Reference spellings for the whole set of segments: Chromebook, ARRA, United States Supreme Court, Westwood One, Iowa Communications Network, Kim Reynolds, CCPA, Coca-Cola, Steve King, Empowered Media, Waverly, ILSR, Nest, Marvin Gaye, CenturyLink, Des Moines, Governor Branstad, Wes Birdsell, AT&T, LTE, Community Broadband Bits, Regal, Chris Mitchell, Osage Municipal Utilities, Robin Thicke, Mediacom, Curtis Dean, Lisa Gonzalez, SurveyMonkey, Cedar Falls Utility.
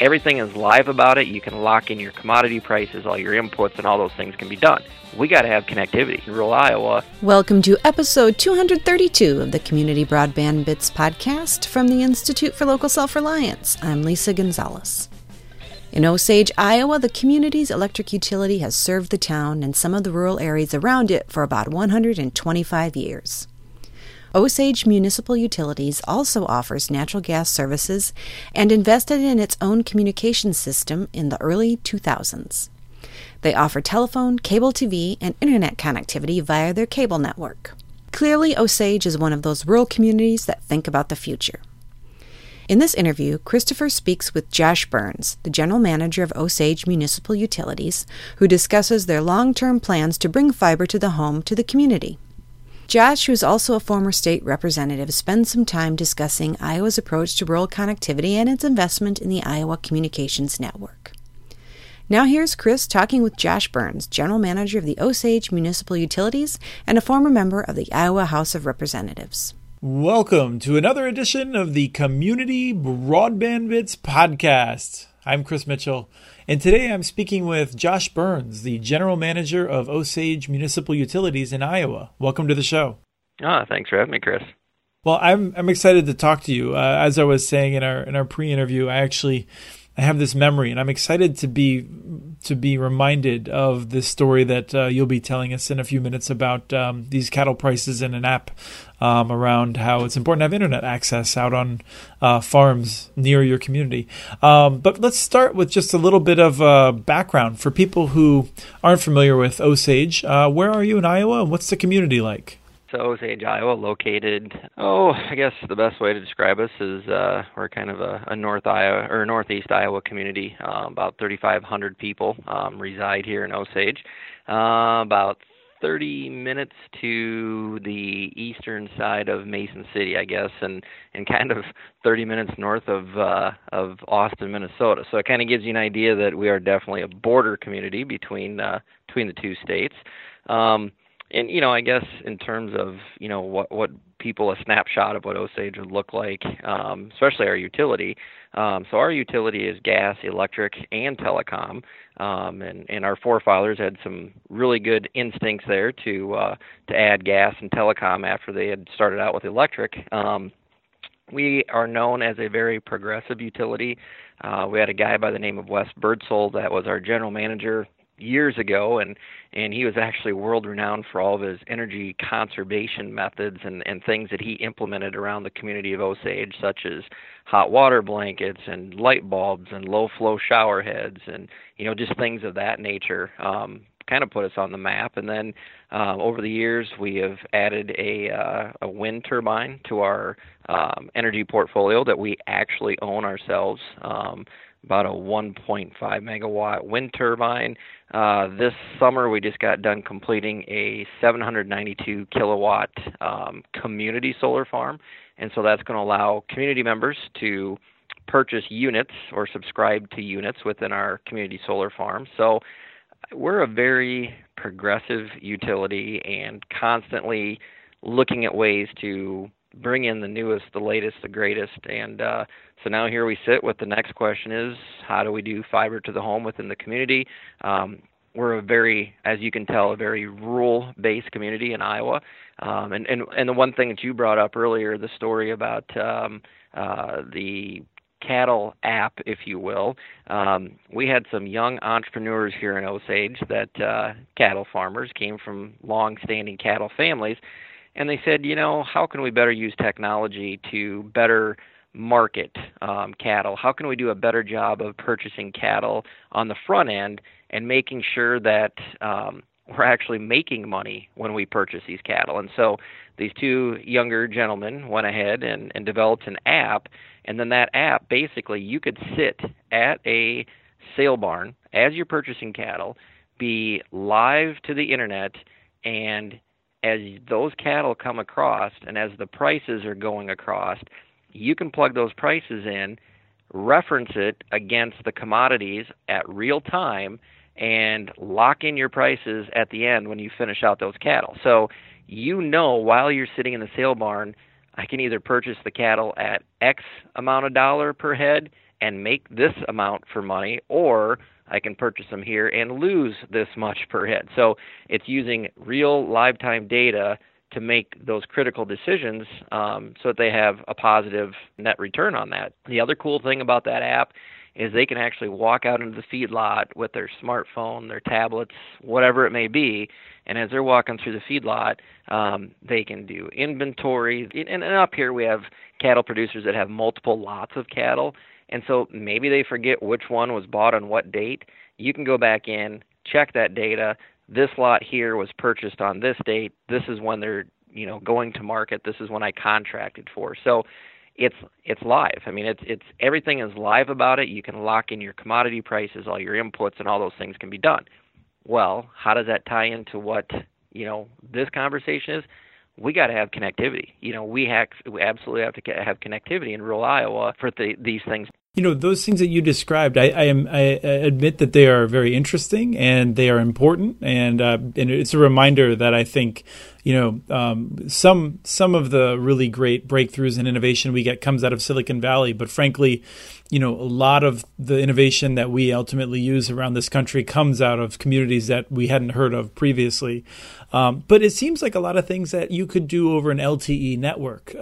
Everything is live about it. You can lock in your commodity prices, all your inputs, and all those things can be done. We got to have connectivity in rural Iowa. Welcome to episode 232 of the Community Broadband Bits podcast from the Institute for Local Self-Reliance. I'm Lisa Gonzalez. In Osage, Iowa, the community's electric utility has served the town and some of the rural areas around it for about 125 years. Osage Municipal Utilities also offers natural gas services and invested in its own communication system in the early 2000s. They offer telephone, cable TV, and internet connectivity via their cable network. Clearly, Osage is one of those rural communities that think about the future. In this interview, Christopher speaks with Josh Burns, the general manager of Osage Municipal Utilities, who discusses their long-term plans to bring fiber to the home to the community. Josh, who is also a former state representative, spends some time discussing Iowa's approach to rural connectivity and its investment in the Iowa Communications Network. Now here's Chris talking with Josh Burns, general manager of the Osage Municipal Utilities and a former member of the Iowa House of Representatives. Welcome to another edition of the Community Broadband Bits podcast. I'm Chris Mitchell, and today I'm speaking with Josh Burns, the general manager of Osage Municipal Utilities in Iowa. Welcome to the show. Thanks for having me, Chris. Well, I'm excited to talk to you. As I was saying in our pre-interview, I have this memory, and I'm excited to be reminded of this story that you'll be telling us in a few minutes about these cattle prices and an app around how it's important to have internet access out on farms near your community. But let's start with just a little bit of background for people who aren't familiar with Osage. Where are you in Iowa, and what's the community like? So Osage, Iowa, located, I guess the best way to describe us is we're kind of a North Iowa or Northeast Iowa community. About 3,500 people reside here in Osage. About 30 minutes to the eastern side of Mason City, I guess, and kind of 30 minutes north of Austin, Minnesota. So it kind of gives you an idea that we are definitely a border community between the two states. And, I guess in terms of, what people, a snapshot of what Osage would look like, especially our utility. So our utility is gas, electric, and telecom. And our forefathers had some really good instincts there to add gas and telecom after they had started out with electric. We are known as a very progressive utility. We had a guy by the name of Wes Birdsell that was our general manager years ago, and he was actually world-renowned for all of his energy conservation methods and things that he implemented around the community of Osage, such as hot water blankets and light bulbs and low-flow shower heads and, just things of that nature. Kind of put us on the map. And then over the years, we have added a wind turbine to our energy portfolio that we actually own ourselves, about a 1.5 megawatt wind turbine. This summer, we just got done completing a 792 kilowatt community solar farm. And so that's going to allow community members to purchase units or subscribe to units within our community solar farm. So we're a very progressive utility and constantly looking at ways to bring in the newest, the latest, the greatest. And so now here we sit with the next question is, how do we do fiber to the home within the community? We're as you can tell, a very rural-based community in Iowa. And the one thing that you brought up earlier, the story about the cattle app, if you will. We had some young entrepreneurs here in Osage that cattle farmers came from long-standing cattle families. And they said, how can we better use technology to better market cattle? How can we do a better job of purchasing cattle on the front end and making sure that we're actually making money when we purchase these cattle? And so these two younger gentlemen went ahead and developed an app. And then that app, basically, you could sit at a sale barn as you're purchasing cattle, be live to the internet, and as those cattle come across and as the prices are going across, you can plug those prices in, reference it against the commodities at real time, and lock in your prices at the end when you finish out those cattle. So while you're sitting in the sale barn, I can either purchase the cattle at X amount of dollar per head and make this amount for money, or I can purchase them here and lose this much per head. So it's using real live time data to make those critical decisions so that they have a positive net return on that. The other cool thing about that app is they can actually walk out into the feedlot with their smartphone, their tablets, whatever it may be, and as they're walking through the feedlot, they can do inventory. And up here we have cattle producers that have multiple lots of cattle, and so maybe they forget which one was bought on what date. You can go back in, check that data. This lot here was purchased on this date. This is when they're, you know, going to market. This is when I contracted for. So it's live. I mean, it's everything is live about it. You can lock in your commodity prices, all your inputs, and all those things can be done. Well, how does that tie into what, you know, this conversation is? We got to have connectivity. You know, we absolutely have to have connectivity in rural Iowa for these things. You know, those things that you described, I admit that they are very interesting and they are important, and it's a reminder that I think, you know, some of the really great breakthroughs and innovation we get comes out of Silicon Valley, but frankly, you know, a lot of the innovation that we ultimately use around this country comes out of communities that we hadn't heard of previously. But it seems like a lot of things that you could do over an LTE network.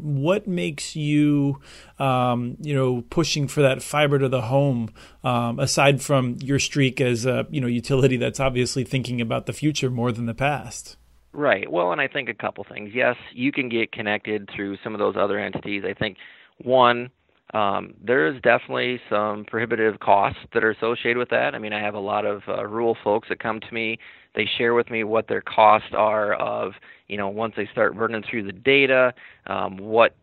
What makes you, you know, pushing for that fiber to the home, aside from your streak as a, you know, utility that's obviously thinking about the future more than the past? Right. Well, and I think a couple things. Yes, you can get connected through some of those other entities. I think, one, there is definitely some prohibitive costs that are associated with that. I mean, I have a lot of rural folks that come to me. They share with me what their costs are of, you know, once they start burning through the data, what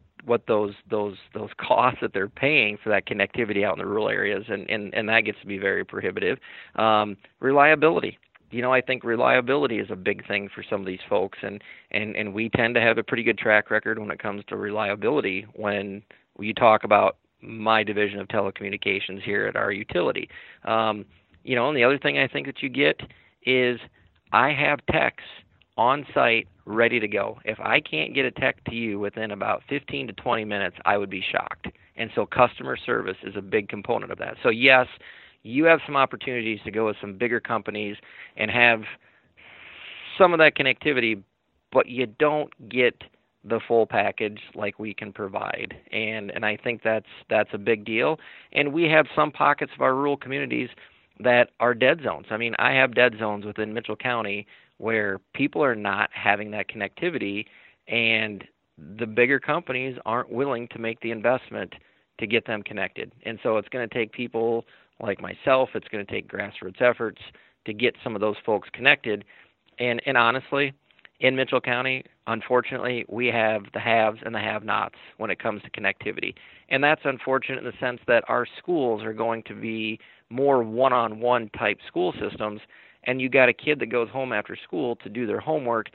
those costs that they're paying for that connectivity out in the rural areas, and that gets to be very prohibitive. Reliability. You know, I think reliability is a big thing for some of these folks, and we tend to have a pretty good track record when it comes to reliability when you talk about my division of telecommunications here at our utility. You know, and the other thing I think that you get is I have techs on site ready to go. If I can't get a tech to you within about 15 to 20 minutes, I would be shocked. And so customer service is a big component of that. So yes, you have some opportunities to go with some bigger companies and have some of that connectivity, but you don't get the full package like we can provide. And I think that's a big deal. And we have some pockets of our rural communities that are dead zones. I mean, I have dead zones within Mitchell County where people are not having that connectivity, and the bigger companies aren't willing to make the investment to get them connected. And so it's going to take people like myself, it's going to take grassroots efforts to get some of those folks connected. And honestly, in Mitchell County, unfortunately, we have the haves and the have-nots when it comes to connectivity. And that's unfortunate in the sense that our schools are going to be more one-on-one type school systems, and you got a kid that goes home after school to do their homework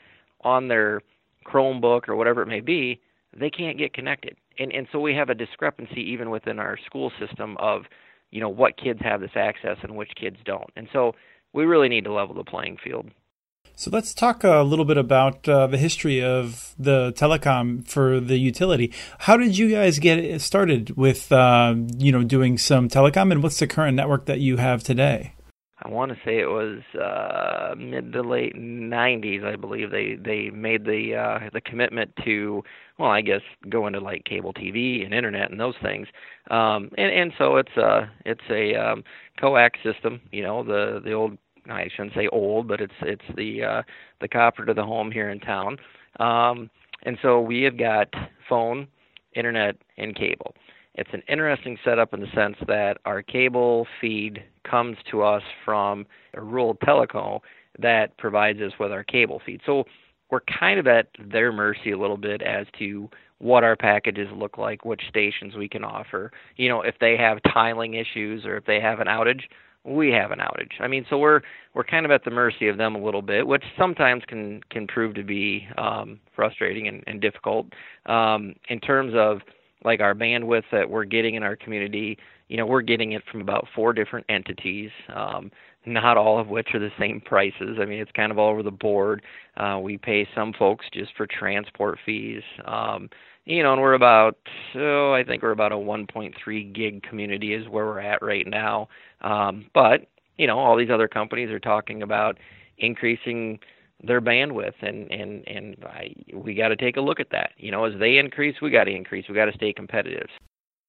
on their Chromebook or whatever it may be, they can't get connected. And so we have a discrepancy even within our school system of, you know, what kids have this access and which kids don't. And so we really need to level the playing field. So let's talk a little bit about the history of the telecom for the utility. How did you guys get started with, you know, doing some telecom, and what's the current network that you have today? I want to say it was mid to late 90s, I believe. They made the commitment to, well, I guess, go into like cable TV and internet and those things. And so it's a coax system, you know, the old, I shouldn't say old, but it's the copper to the home here in town. And so we have got phone, internet, and cable. It's an interesting setup in the sense that our cable feed comes to us from a rural teleco that provides us with our cable feed. So we're kind of at their mercy a little bit as to what our packages look like, which stations we can offer. You know, if they have tiling issues or if they have an outage, we have an outage. I mean, so we're kind of at the mercy of them a little bit, which sometimes can prove to be frustrating and difficult in terms of, like, our bandwidth that we're getting in our community. You know, we're getting it from about 4 different entities, not all of which are the same prices. I mean, it's kind of all over the board. We pay some folks just for transport fees. you know, and we're about, I think we're about a 1.3 gig community is where we're at right now. But, you know, all these other companies are talking about increasing their bandwidth, and we got to take a look at that. You know, as they increase, we got to increase. We got to stay competitive.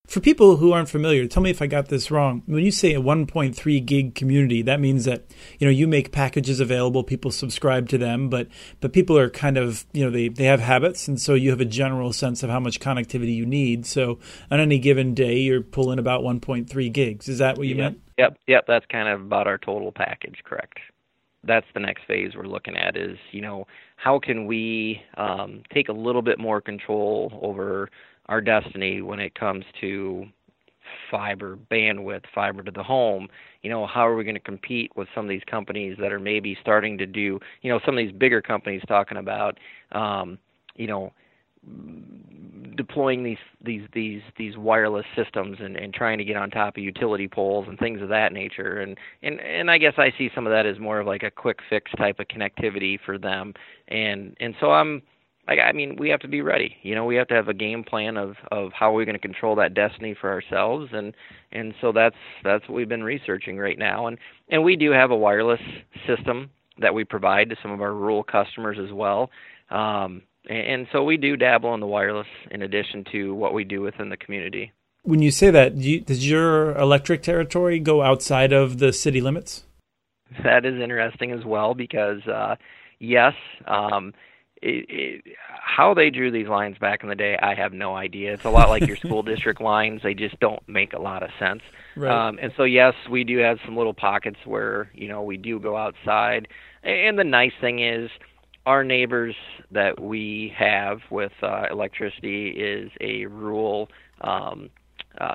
For people who aren't familiar, tell me if I got this wrong. When you say a 1.3 gig community, that means that, you know, you make packages available, people subscribe to them, but people are kind of, you know, they have habits, and so you have a general sense of how much connectivity you need. So on any given day, you're pulling about 1.3 gigs. Is that what you meant? Yep. That's kind of about our total package, correct. That's the next phase we're looking at is, you know, how can we take a little bit more control over our destiny when it comes to fiber bandwidth, fiber to the home. You know, how are we going to compete with some of these companies that are maybe starting to do, you know, some of these bigger companies talking about, you know, deploying these wireless systems and trying to get on top of utility poles and things of that nature. And I guess I see some of that as more of like a quick fix type of connectivity for them. And so we have to be ready. You know, we have to have a game plan of how we're going to control that destiny for ourselves. And so that's what we've been researching right now. And we do have a wireless system that we provide to some of our rural customers as well. And so we do dabble in the wireless in addition to what we do within the community. When you say that, does your electric territory go outside of the city limits? That is interesting as well because, yes, how they drew these lines back in the day, I have no idea. It's a lot like your school district lines. They just don't make a lot of sense. Right. And so, yes, we do have some little pockets where, you know, we do go outside. And the nice thing is, our neighbors that we have with electricity is a rural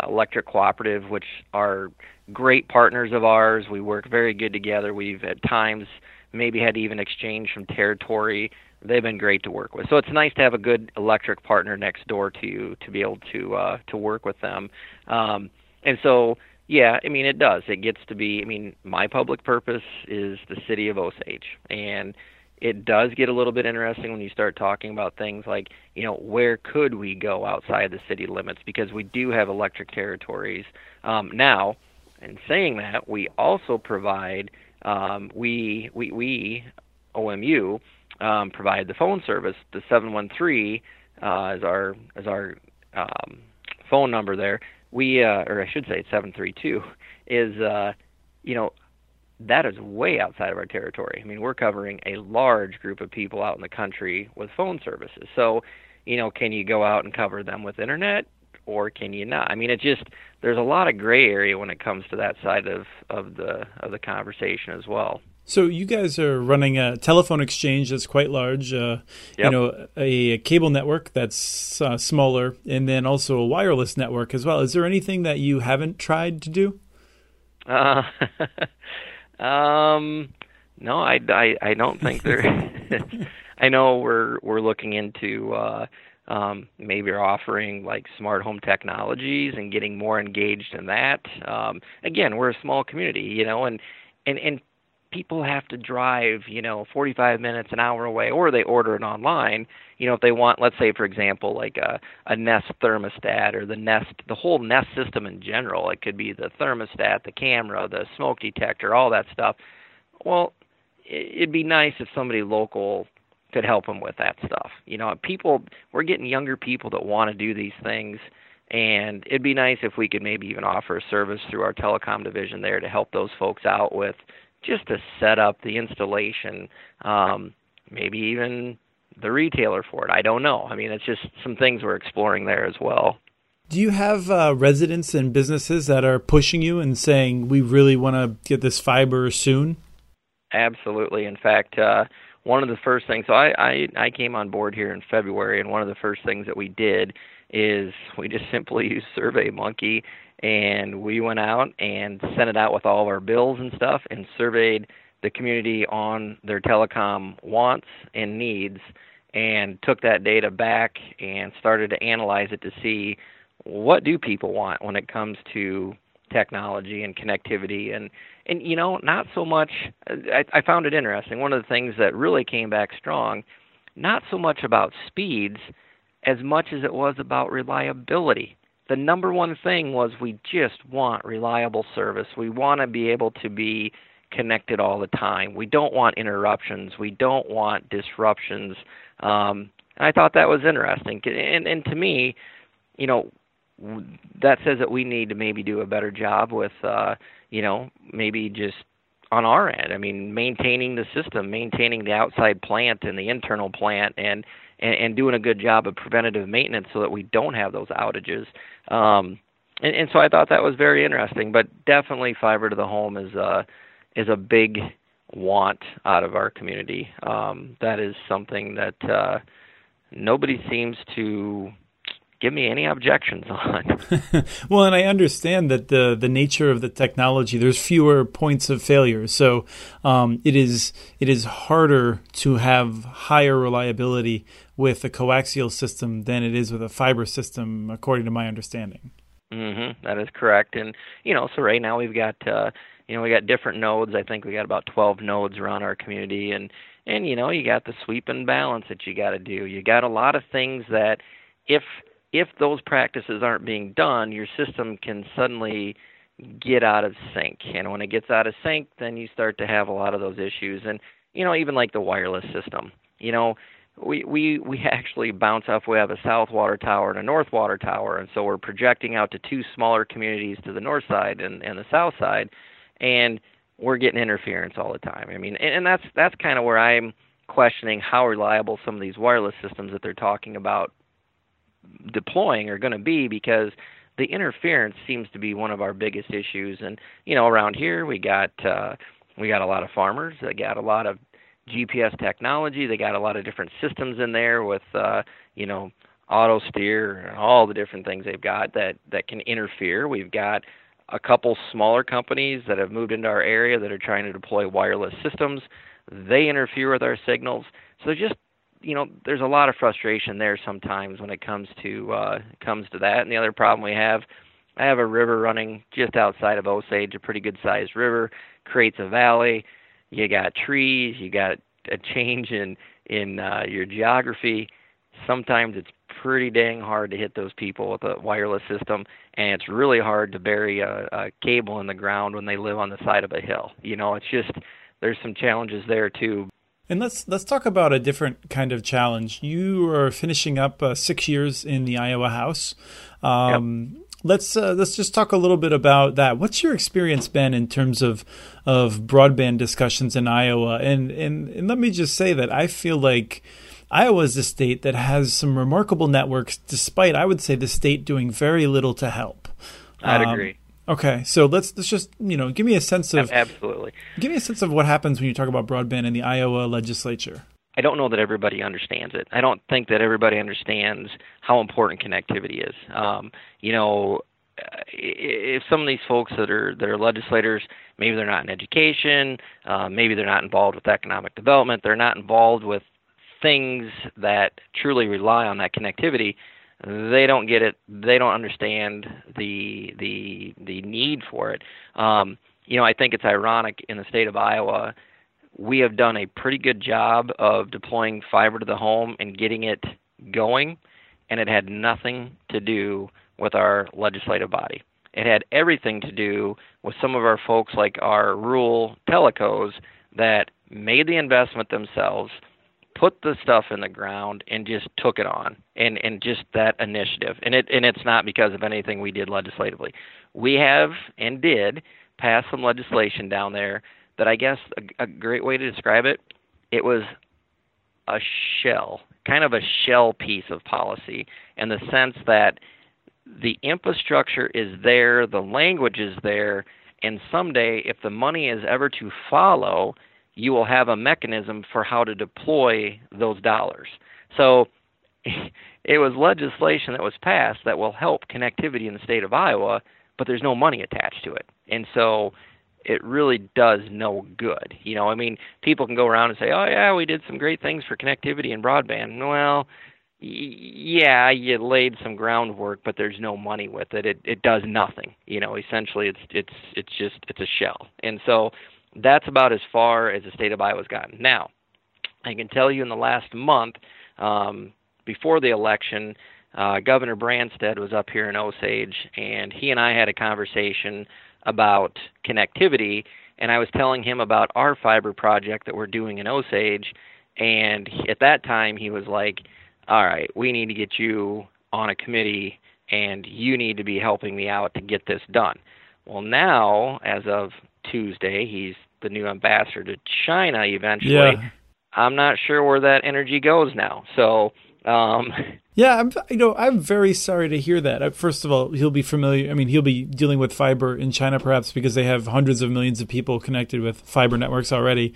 electric cooperative, which are great partners of ours. We work very good together. We've at times maybe had to even exchange some territory. They've been great to work with. So it's nice to have a good electric partner next door to you to be able to work with them. And so, yeah, I mean, it does. It gets to be, I mean, my public purpose is the city of Osage. And it does get a little bit interesting when you start talking about things like, you know, where could we go outside the city limits? Because we do have electric territories. Now, in saying that, we also provide, we OMU, provide the phone service. The 713 is our phone number there. We or I should say it's 732 is you know, that is way outside of our territory. I mean, we're covering a large group of people out in the country with phone services. So, you know, can you go out and cover them with internet or can you not? I mean, it just there's a lot of gray area when it comes to that side of the conversation as well. So you guys are running a telephone exchange that's quite large, Yep. You know, a cable network that's smaller, and then also a wireless network as well. Is there anything that you haven't tried to do? No, I don't think there is. I know we're looking into maybe offering like smart home technologies and getting more engaged in that. Again, we're a small community, you know, and people have to drive, you know, 45 minutes, an hour away, or they order it online. You know, if they want, let's say, for example, like a Nest thermostat or the Nest, the whole Nest system in general. It could be the thermostat, the camera, the smoke detector, all that stuff. Well, it'd be nice if somebody local could help them with that stuff. You know, people, we're getting younger people that want to do these things. And it'd be nice if we could maybe even offer a service through our telecom division there to help those folks out with just to set up the installation, maybe even the retailer for it. I don't know. I mean, it's just some things we're exploring there as well. Do you have residents and businesses that are pushing you and saying, we really want to get this fiber soon? Absolutely. In fact, one of the first things, so I came on board here in February, and one of the first things that we did is we just simply used SurveyMonkey. And we went out and sent it out with all of our bills and stuff and surveyed the community on their telecom wants and needs and took that data back and started to analyze it to see what do people want when it comes to technology and connectivity. And you know, not so much – I found it interesting. One of the things that really came back strong, not so much about speeds as much as it was about reliability. The number one thing was we just want reliable service. We want to be able to be connected all the time. We don't want interruptions. We don't want disruptions. And I thought that was interesting. And to me, you know, that says that we need to maybe do a better job with, you know, maybe just on our end. I mean, maintaining the system, maintaining the outside plant and the internal plant, and doing a good job of preventative maintenance so that we don't have those outages. And so I thought that was very interesting. But definitely fiber to the home is a big want out of our community. That is something that nobody seems to give me any objections on. Well, and I understand that the nature of the technology, there's fewer points of failure. So it is harder to have higher reliability with a coaxial system than it is with a fiber system, according to my understanding. Mm-hmm. That is correct. And, you know, so right now we've got, we got different nodes. I think we got about 12 nodes around our community. And you know, you got the sweep and balance that you got to do. You got a lot of things that if those practices aren't being done, your system can suddenly get out of sync. And when it gets out of sync, then you start to have a lot of those issues. And, you know, even like the wireless system, you know, we actually bounce off. We have a south water tower and a north water tower. And so we're projecting out to two smaller communities to the north side and the south side. And we're getting interference all the time. I mean, and that's kind of where I'm questioning how reliable some of these wireless systems that they're talking about deploying are going to be, because the interference seems to be one of our biggest issues. And you know, around here we got a lot of farmers. They got a lot of GPS technology. They got a lot of different systems in there with auto steer and all the different things they've got that can interfere. We've got a couple smaller companies that have moved into our area that are trying to deploy wireless systems. They interfere with our signals. So just, you know, there's a lot of frustration there sometimes when it comes to that. And the other problem we have, I have a river running just outside of Osage, a pretty good-sized river, creates a valley. You got trees. You got a change in your geography. Sometimes it's pretty dang hard to hit those people with a wireless system, and it's really hard to bury a cable in the ground when they live on the side of a hill. You know, it's just there's some challenges there too. And let's talk about a different kind of challenge. You are finishing up 6 years in the Iowa House. Yep. Let's just talk a little bit about that. What's your experience been in terms of broadband discussions in Iowa? And let me just say that I feel like Iowa is a state that has some remarkable networks, despite, I would say, the state doing very little to help. I'd agree. Okay, so let's just, you know, give me a sense of absolutely. Give me a sense of what happens when you talk about broadband in the Iowa legislature. I don't know that everybody understands it. I don't think that everybody understands how important connectivity is. You know, if some of these folks that are legislators, maybe they're not in education, maybe they're not involved with economic development, they're not involved with things that truly rely on that connectivity. They don't get it. They don't understand the need for it. You know, I think it's ironic in the state of Iowa, we have done a pretty good job of deploying fiber to the home and getting it going, and it had nothing to do with our legislative body. It had everything to do with some of our folks like our rural telecos that made the investment themselves, put the stuff in the ground, and just took it on, and just that initiative. And it's not because of anything we did legislatively. We have and did pass some legislation down there that I guess a great way to describe it, it was a shell, kind of a shell piece of policy, in the sense that the infrastructure is there, the language is there, and someday if the money is ever to follow, you will have a mechanism for how to deploy those dollars. So it was legislation that was passed that will help connectivity in the state of Iowa, but there's no money attached to it. And so it really does no good. You know, I mean, people can go around and say, oh, yeah, we did some great things for connectivity and broadband. Well, yeah, you laid some groundwork, but there's no money with it. It does nothing. You know, essentially it's just a shell. And so that's about as far as the state of Iowa's gotten. Now, I can tell you in the last month, before the election, Governor Branstad was up here in Osage, and he and I had a conversation about connectivity, and I was telling him about our fiber project that we're doing in Osage, and at that time he was like, all right, we need to get you on a committee, and you need to be helping me out to get this done. Well, now, as of Tuesday, he's the new ambassador to China eventually. Yeah. I'm not sure where that energy goes now. So, yeah, I'm very sorry to hear that. First of all, he'll be familiar. I mean, he'll be dealing with fiber in China, perhaps because they have hundreds of millions of people connected with fiber networks already.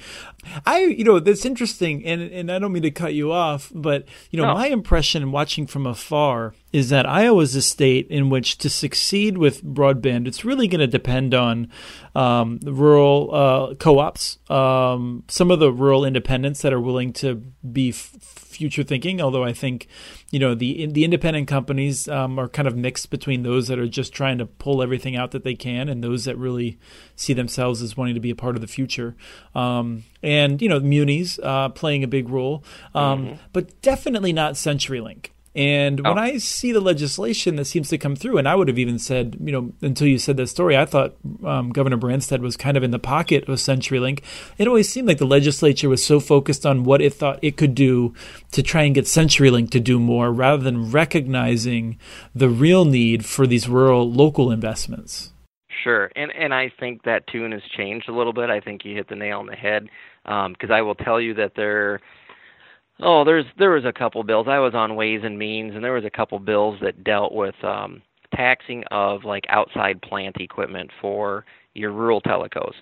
That's interesting. And I don't mean to cut you off, but, my impression watching from afar is that Iowa is a state in which to succeed with broadband, it's really going to depend on rural co-ops, some of the rural independents that are willing to be future thinking. Although I think, the independent companies are kind of mixed between those that are just trying to pull everything out that they can and those that really see themselves as wanting to be a part of the future. And munis playing a big role, but definitely not CenturyLink. And when I see the legislation that seems to come through, and I would have even said, until you said that story, I thought Governor Branstad was kind of in the pocket of CenturyLink. It always seemed like the legislature was so focused on what it thought it could do to try and get CenturyLink to do more rather than recognizing the real need for these rural local investments. Sure. And I think that tune has changed a little bit. I think you hit the nail on the head because I will tell you that there was a couple bills. I was on Ways and Means, and there was a couple bills that dealt with taxing of like outside plant equipment for your rural telecos,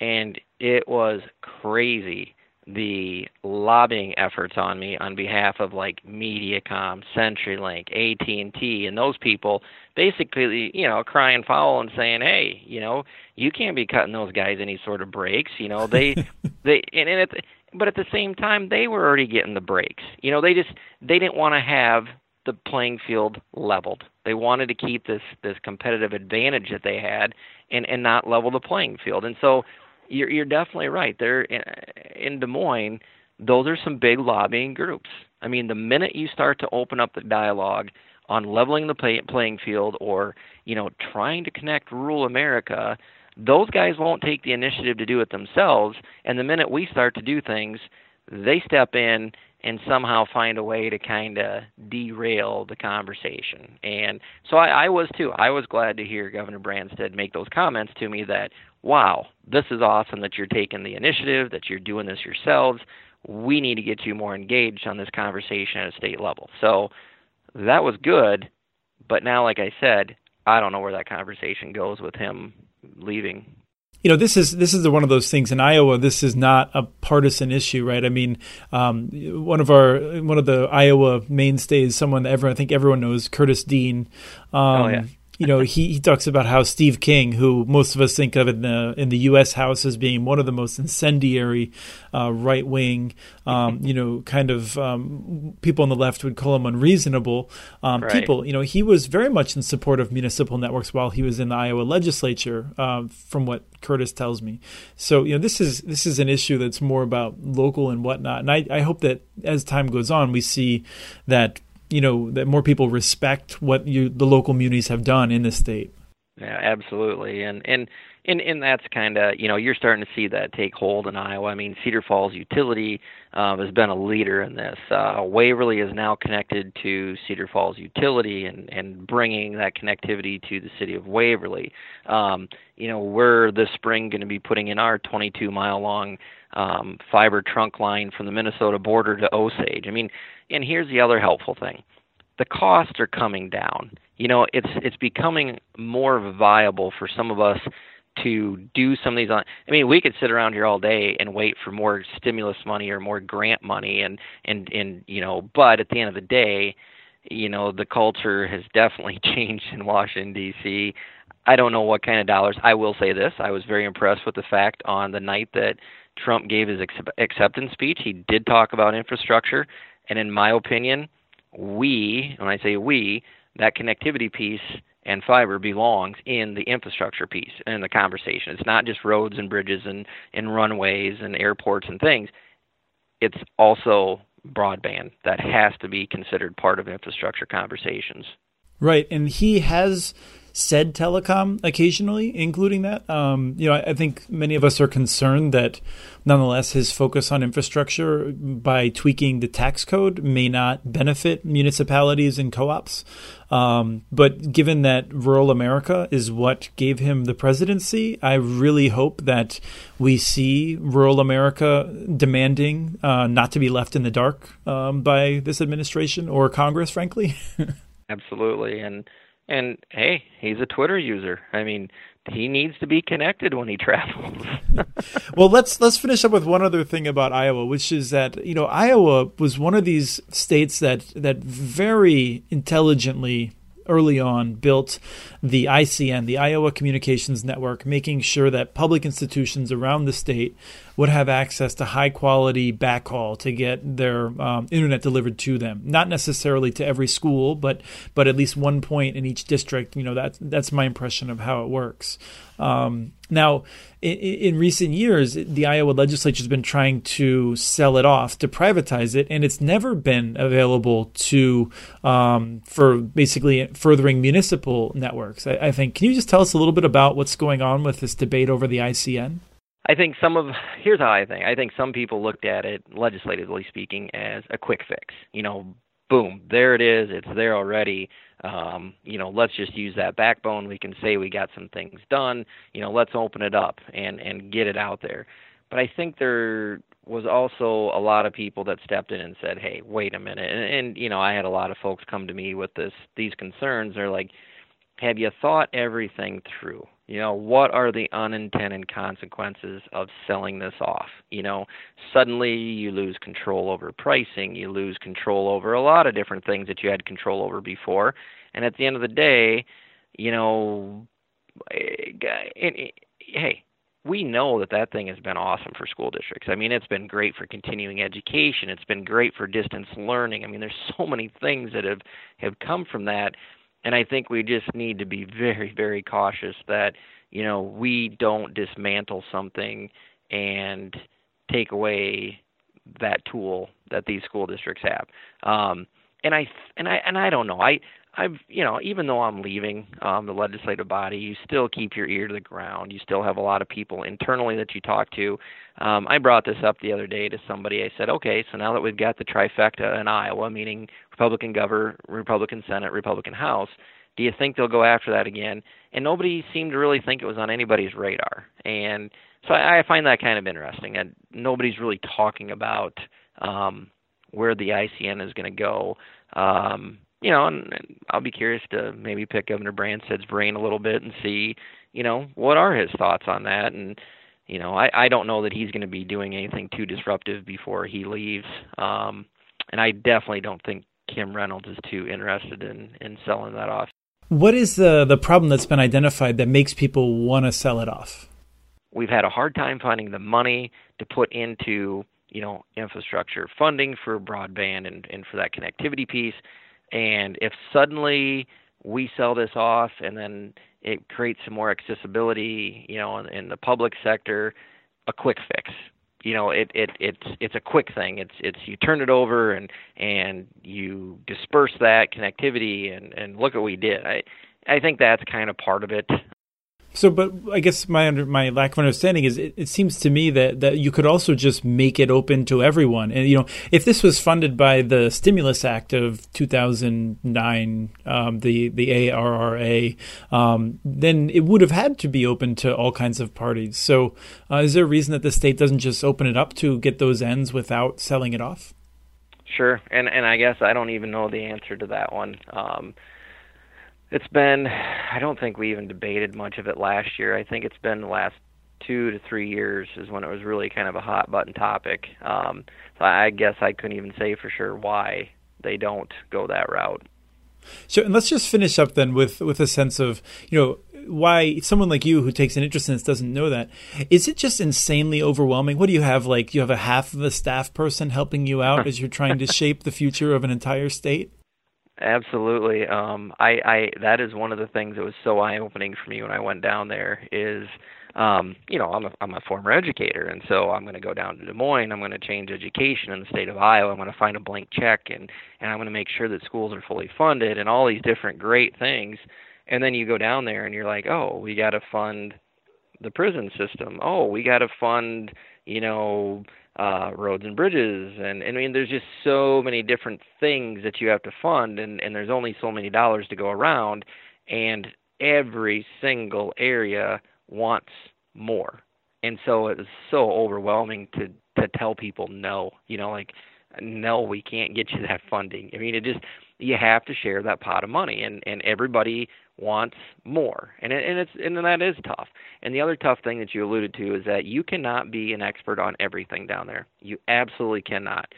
and it was crazy the lobbying efforts on me on behalf of like Mediacom, CenturyLink, AT&T, and those people basically, crying foul and saying, hey, you can't be cutting those guys any sort of breaks, But at the same time, they were already getting the breaks. They didn't want to have the playing field leveled. They wanted to keep this competitive advantage that they had and not level the playing field. And so you're definitely right. There in Des Moines, those are some big lobbying groups. I mean, the minute you start to open up the dialogue on leveling the playing field or, trying to connect rural America, those guys won't take the initiative to do it themselves, and the minute we start to do things, they step in and somehow find a way to kind of derail the conversation. And so I was too. I was glad to hear Governor Branstad make those comments to me that, wow, this is awesome that you're taking the initiative, that you're doing this yourselves. We need to get you more engaged on this conversation at a state level. So that was good, but now, like I said, I don't know where that conversation goes with him leaving. This is one of those things in Iowa. This is not a partisan issue, right? I mean, one of the Iowa mainstays, someone that everyone knows, Curtis Dean. He talks about how Steve King, who most of us think of in the U.S. House as being one of the most incendiary right wing, people on the left would call him unreasonable people. He was very much in support of municipal networks while he was in the Iowa legislature, from what Curtis tells me. So this is an issue that's more about local and whatnot. And I hope that as time goes on, we see that. That more people respect what the local munis have done in this state. Yeah, absolutely. And that's kind of, you're starting to see that take hold in Iowa. I mean, Cedar Falls Utility has been a leader in this. Waverly is now connected to Cedar Falls Utility and bringing that connectivity to the city of Waverly. We're this spring going to be putting in our 22-mile-long fiber trunk line from the Minnesota border to Osage. I mean, and here's the other helpful thing. The costs are coming down. It's becoming more viable for some of us to do some of these. We could sit around here all day and wait for more stimulus money or more grant money. But at the end of the day, the culture has definitely changed in Washington, D.C. I don't know what kind of dollars. I will say this. I was very impressed with the fact on the night that Trump gave his acceptance speech, he did talk about infrastructure. And in my opinion, that connectivity piece and fiber belongs in the infrastructure piece and the conversation. It's not just roads and bridges and runways and airports and things. It's also broadband. That has to be considered part of infrastructure conversations. Right, and he has said telecom occasionally, including that. I think many of us are concerned that, nonetheless, his focus on infrastructure by tweaking the tax code may not benefit municipalities and co-ops. But given that rural America is what gave him the presidency, I really hope that we see rural America demanding not to be left in the dark by this administration or Congress, frankly. Absolutely. And hey, he's a Twitter user. I mean, he needs to be connected when he travels. Well, let's finish up with one other thing about Iowa, which is that, Iowa was one of these states that very intelligently early on built the ICN, the Iowa Communications Network, making sure that public institutions around the state would have access to high-quality backhaul to get their internet delivered to them. Not necessarily to every school, but at least one point in each district. That's my impression of how it works. Now, in recent years, the Iowa legislature has been trying to sell it off, to privatize it, and it's never been available to for basically furthering municipal networks, I think. Can you just tell us a little bit about what's going on with this debate over the ICN? Here's how I think. I think some people looked at it, legislatively speaking, as a quick fix. Boom, there it is. It's there already. Let's just use that backbone. We can say we got some things done. Let's open it up and get it out there. But I think there was also a lot of people that stepped in and said, hey, wait a minute. And I had a lot of folks come to me with these concerns. They're like, have you thought everything through? What are the unintended consequences of selling this off? Suddenly you lose control over pricing. You lose control over a lot of different things that you had control over before. And at the end of the day, hey, we know that thing has been awesome for school districts. It's been great for continuing education. It's been great for distance learning. There's so many things that have come from that. And I think we just need to be very, very cautious that, we don't dismantle something and take away that tool that these school districts have. And I don't know. I've even though I'm leaving the legislative body, you still keep your ear to the ground. You still have a lot of people internally that you talk to. I brought this up the other day to somebody. I said, okay, so now that we've got the trifecta in Iowa, meaning Republican governor, Republican Senate, Republican House, do you think they'll go after that again? And nobody seemed to really think it was on anybody's radar. And so I find that kind of interesting. And nobody's really talking about where the ICN is going to go. And I'll be curious to maybe pick Governor Branstad's brain a little bit and see, what are his thoughts on that. And, I don't know that he's going to be doing anything too disruptive before he leaves. And I definitely don't think Kim Reynolds is too interested in selling that off. What is the problem that's been identified that makes people want to sell it off? We've had a hard time finding the money to put into, infrastructure funding for broadband and for that connectivity piece. And if suddenly we sell this off and then it creates some more accessibility, in the public sector, a quick fix. It's a quick thing. It's you turn it over and you disperse that connectivity and look what we did. I think that's kind of part of it. So, but I guess my lack of understanding is it seems to me that you could also just make it open to everyone. And, if this was funded by the Stimulus Act of 2009, the ARRA, then it would have had to be open to all kinds of parties. So is there a reason that the state doesn't just open it up to get those ends without selling it off? Sure. And I guess I don't even know the answer to that one. It's been, I don't think we even debated much of it last year. I think it's been the last 2 to 3 years is when it was really kind of a hot button topic. So I guess I couldn't even say for sure why they don't go that route. So, and let's just finish up then with a sense of, why someone like you who takes an interest in this doesn't know that. Is it just insanely overwhelming? What do you have? Like you have a half of a staff person helping you out as you're trying to shape the future of an entire state? Absolutely. That is one of the things that was so eye-opening for me when I went down there is you know, I'm a former educator, and so I'm going to go down to Des Moines. I'm going to change education in the state of Iowa. I'm going to find a blank check, and I'm going to make sure that schools are fully funded and all these different great things. And then you go down there and you're like, oh, we got to fund the prison system. Oh, we got to fund, you know, roads and bridges. And I mean, there's just so many different things that you have to fund, and there's only so many dollars to go around. And every single area wants more. And so it was so overwhelming to tell people no, you know, like, no, we can't get you that funding. I mean, it just, you have to share that pot of money, and everybody wants more. And that is tough. And the other tough thing that you alluded to is that you cannot be an expert on everything down there. You absolutely cannot.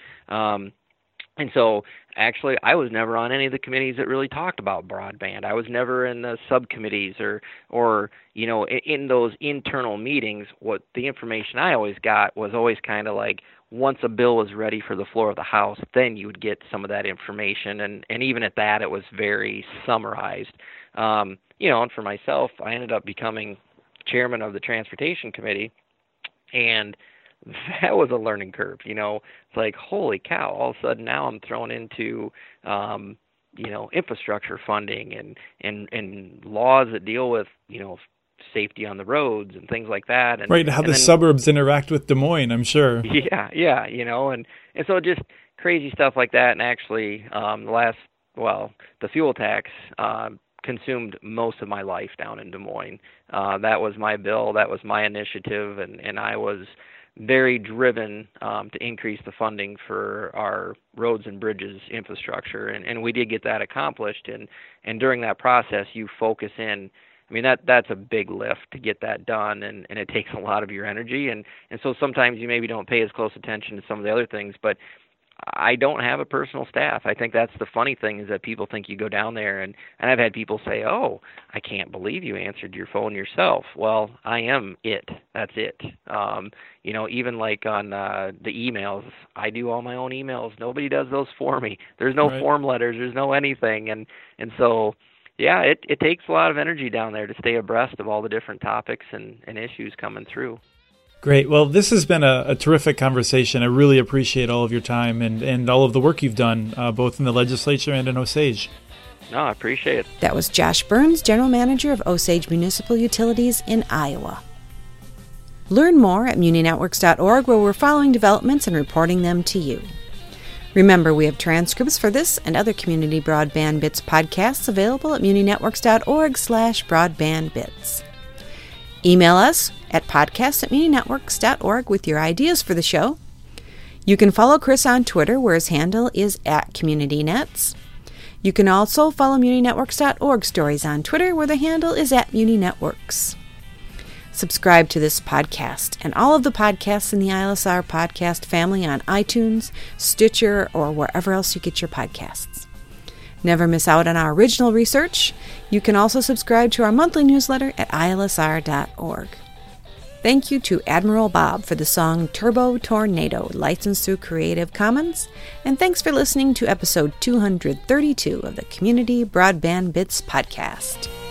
And so actually I was never on any of the committees that really talked about broadband. I was never in the subcommittees or you know, in those internal meetings. What the information I always got was always kind of like, once a bill was ready for the floor of the House, then you would get some of that information. And even at that, it was very summarized. You know, and for myself, I ended up becoming chairman of the Transportation Committee, and that was a learning curve. You know, it's like, holy cow, all of a sudden now I'm thrown into, you know, infrastructure funding and laws that deal with, you know, safety on the roads and things like that. And, right. How and the suburbs interact with Des Moines, I'm sure. Yeah. Yeah. You know, and so just crazy stuff like that. And actually, the fuel tax, consumed most of my life down in Des Moines. That was my bill. That was my initiative. And I was very driven to increase the funding for our roads and bridges infrastructure. And we did get that accomplished. And during that process, you focus in. I mean, that's a big lift to get that done, and it takes a lot of your energy. And so sometimes you maybe don't pay as close attention to some of the other things, but I don't have a personal staff. I think that's the funny thing, is that people think you go down there, and I've had people say, oh, I can't believe you answered your phone yourself. Well, I am it. That's it. You know, even like on the emails, I do all my own emails. Nobody does those for me. There's no form letters. There's no anything. And so, yeah, it takes a lot of energy down there to stay abreast of all the different topics and issues coming through. Great. Well, this has been a terrific conversation. I really appreciate all of your time and all of the work you've done, both in the legislature and in Osage. No, I appreciate it. That was Josh Burns, General Manager of Osage Municipal Utilities in Iowa. Learn more at muninetworks.org, where we're following developments and reporting them to you. Remember, we have transcripts for this and other Community Broadband Bits podcasts available at muninetworks.org/broadbandbits. Email us at podcast@muninetworks.org with your ideas for the show. You can follow Chris on Twitter, where his handle is @CommunityNets. You can also follow muninetworks.org stories on Twitter, where the handle is @muninetworks. Subscribe to this podcast and all of the podcasts in the ILSR podcast family on iTunes, Stitcher, or wherever else you get your podcasts. Never miss out on our original research. You can also subscribe to our monthly newsletter at ilsr.org. Thank you to Admiral Bob for the song Turbo Tornado, licensed through Creative Commons. And thanks for listening to episode 232 of the Community Broadband Bits podcast.